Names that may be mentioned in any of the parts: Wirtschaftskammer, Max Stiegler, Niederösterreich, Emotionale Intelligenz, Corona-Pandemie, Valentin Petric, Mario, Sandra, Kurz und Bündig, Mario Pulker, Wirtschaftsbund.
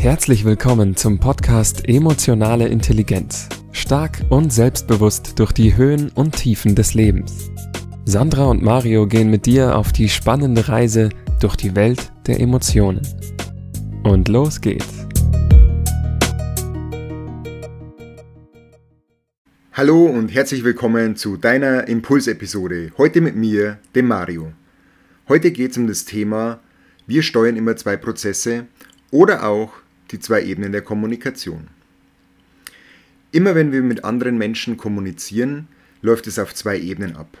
Herzlich willkommen zum Podcast Emotionale Intelligenz. Stark und selbstbewusst durch die Höhen und Tiefen des Lebens. Sandra und Mario gehen mit dir auf die spannende Reise durch die Welt der Emotionen. Und los geht's! Hallo und herzlich willkommen zu deiner Impulsepisode. Heute mit mir, dem Mario. Heute geht es um das Thema, wir steuern immer zwei Prozesse oder auch die zwei Ebenen der Kommunikation. Immer wenn wir mit anderen Menschen kommunizieren, läuft es auf zwei Ebenen ab.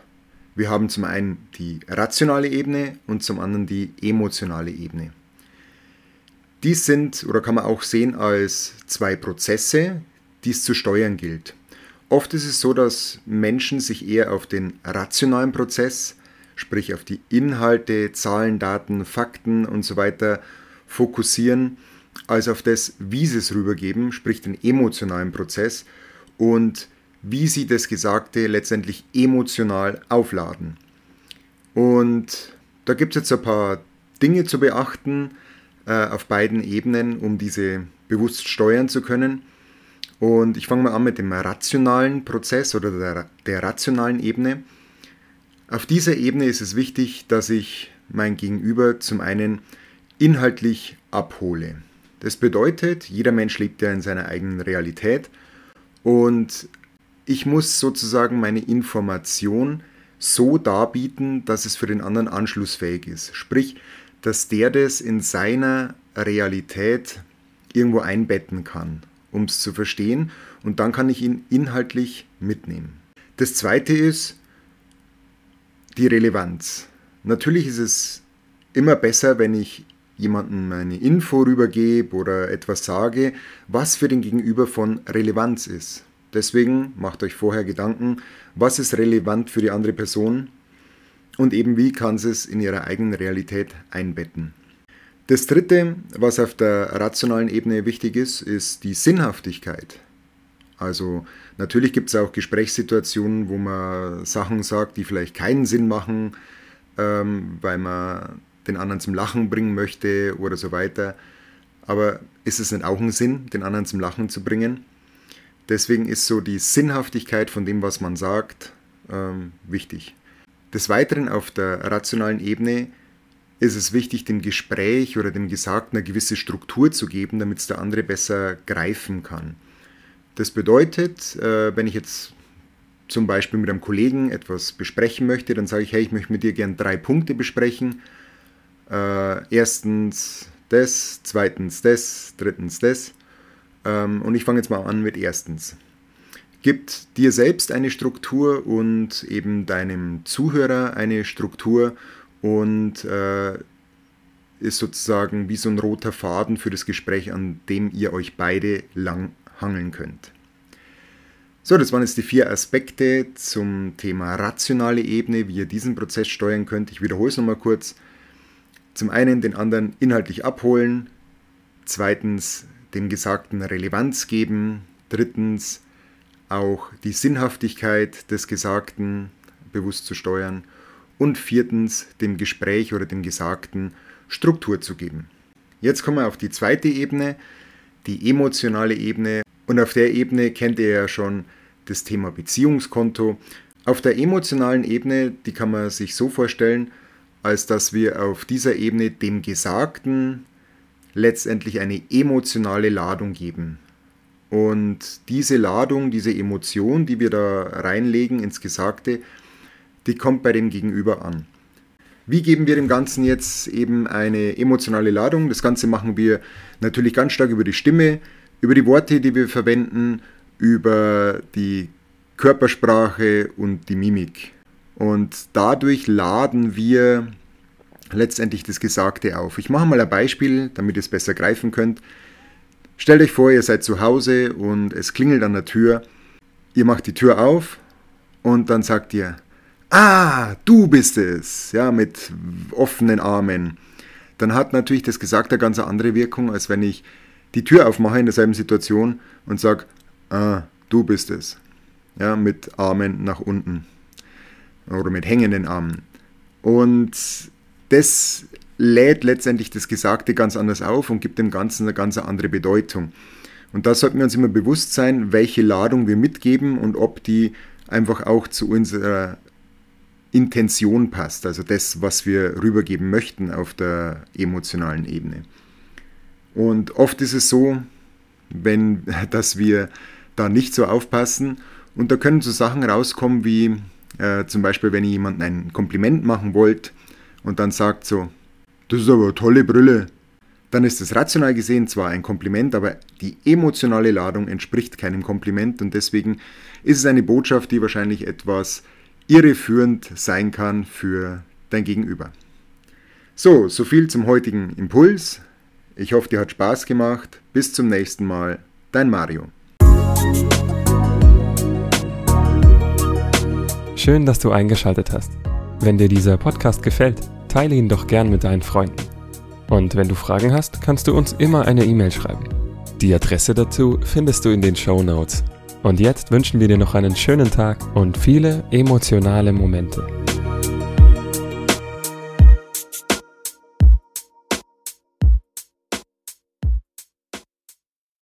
Wir haben zum einen die rationale Ebene und zum anderen die emotionale Ebene. Dies sind, oder kann man auch sehen, als zwei Prozesse, die es zu steuern gilt. Oft ist es so, dass Menschen sich eher auf den rationalen Prozess, sprich auf die Inhalte, Zahlen, Daten, Fakten und so weiter, fokussieren, als auf das, wie sie es rübergeben, sprich den emotionalen Prozess und wie sie das Gesagte letztendlich emotional aufladen. Und da gibt es jetzt ein paar Dinge zu beachten auf beiden Ebenen, um diese bewusst steuern zu können. Und ich fange mal an mit dem rationalen Prozess oder der rationalen Ebene. Auf dieser Ebene ist es wichtig, dass ich mein Gegenüber zum einen inhaltlich abhole. Das bedeutet, jeder Mensch lebt ja in seiner eigenen Realität und ich muss sozusagen meine Information so darbieten, dass es für den anderen anschlussfähig ist. Sprich, dass der das in seiner Realität irgendwo einbetten kann, um es zu verstehen, und dann kann ich ihn inhaltlich mitnehmen. Das zweite ist die Relevanz. Natürlich ist es immer besser, wenn ich jemandem meine Info rübergebe oder etwas sage, was für den Gegenüber von Relevanz ist. Deswegen macht euch vorher Gedanken, was ist relevant für die andere Person und eben wie kann sie es in ihrer eigenen Realität einbetten. Das dritte, was auf der rationalen Ebene wichtig ist die Sinnhaftigkeit. Also natürlich gibt es auch Gesprächssituationen, wo man Sachen sagt, die vielleicht keinen Sinn machen, weil man den anderen zum Lachen bringen möchte oder so weiter. Aber ist es nicht auch ein Sinn, den anderen zum Lachen zu bringen? Deswegen ist so die Sinnhaftigkeit von dem, was man sagt, wichtig. Des Weiteren auf der rationalen Ebene ist es wichtig, dem Gespräch oder dem Gesagten eine gewisse Struktur zu geben, damit es der andere besser greifen kann. Das bedeutet, wenn ich jetzt zum Beispiel mit einem Kollegen etwas besprechen möchte, dann sage ich, hey, ich möchte mit dir gerne 3 Punkte besprechen. Erstens das, zweitens das, drittens das. Und ich fange jetzt mal an mit erstens. Gib dir selbst eine Struktur und eben deinem Zuhörer eine Struktur, und ist sozusagen wie so ein roter Faden für das Gespräch, an dem ihr euch beide lang hangeln könnt. So, das waren jetzt die 4 Aspekte zum Thema rationale Ebene, wie ihr diesen Prozess steuern könnt. Ich wiederhole es nochmal kurz. Zum einen den anderen inhaltlich abholen, zweitens dem Gesagten Relevanz geben, drittens auch die Sinnhaftigkeit des Gesagten bewusst zu steuern und viertens, dem Gespräch oder dem Gesagten Struktur zu geben. Jetzt kommen wir auf die zweite Ebene, die emotionale Ebene. Und auf der Ebene kennt ihr ja schon das Thema Beziehungskonto. Auf der emotionalen Ebene, die kann man sich so vorstellen, als dass wir auf dieser Ebene dem Gesagten letztendlich eine emotionale Ladung geben. Und diese Ladung, diese Emotion, die wir da reinlegen ins Gesagte, die kommt bei dem Gegenüber an. Wie geben wir dem Ganzen jetzt eben eine emotionale Ladung? Das Ganze machen wir natürlich ganz stark über die Stimme, über die Worte, die wir verwenden, über die Körpersprache und die Mimik. Und dadurch laden wir letztendlich das Gesagte auf. Ich mache mal ein Beispiel, damit ihr es besser greifen könnt. Stellt euch vor, ihr seid zu Hause und es klingelt an der Tür. Ihr macht die Tür auf und dann sagt ihr, ah, du bist es, ja, mit offenen Armen. Dann hat natürlich das Gesagte eine ganz andere Wirkung, als wenn ich die Tür aufmache in derselben Situation und sage, ah, du bist es, ja, mit Armen nach unten oder mit hängenden Armen. Und das lädt letztendlich das Gesagte ganz anders auf und gibt dem Ganzen eine ganz andere Bedeutung. Und da sollten wir uns immer bewusst sein, welche Ladung wir mitgeben und ob die einfach auch zu unserer Intention passt, also das, was wir rübergeben möchten auf der emotionalen Ebene. Und oft ist es so, dass wir da nicht so aufpassen und da können so Sachen rauskommen wie zum Beispiel, wenn ihr jemandem ein Kompliment machen wollt und dann sagt so, das ist aber eine tolle Brille. Dann ist es rational gesehen zwar ein Kompliment, aber die emotionale Ladung entspricht keinem Kompliment und deswegen ist es eine Botschaft, die wahrscheinlich etwas irreführend sein kann für dein Gegenüber. So viel zum heutigen Impuls. Ich hoffe, dir hat Spaß gemacht. Bis zum nächsten Mal. Dein Mario. Schön, dass du eingeschaltet hast. Wenn dir dieser Podcast gefällt, teile ihn doch gern mit deinen Freunden. Und wenn du Fragen hast, kannst du uns immer eine E-Mail schreiben. Die Adresse dazu findest du in den Shownotes. Und jetzt wünschen wir dir noch einen schönen Tag und viele emotionale Momente.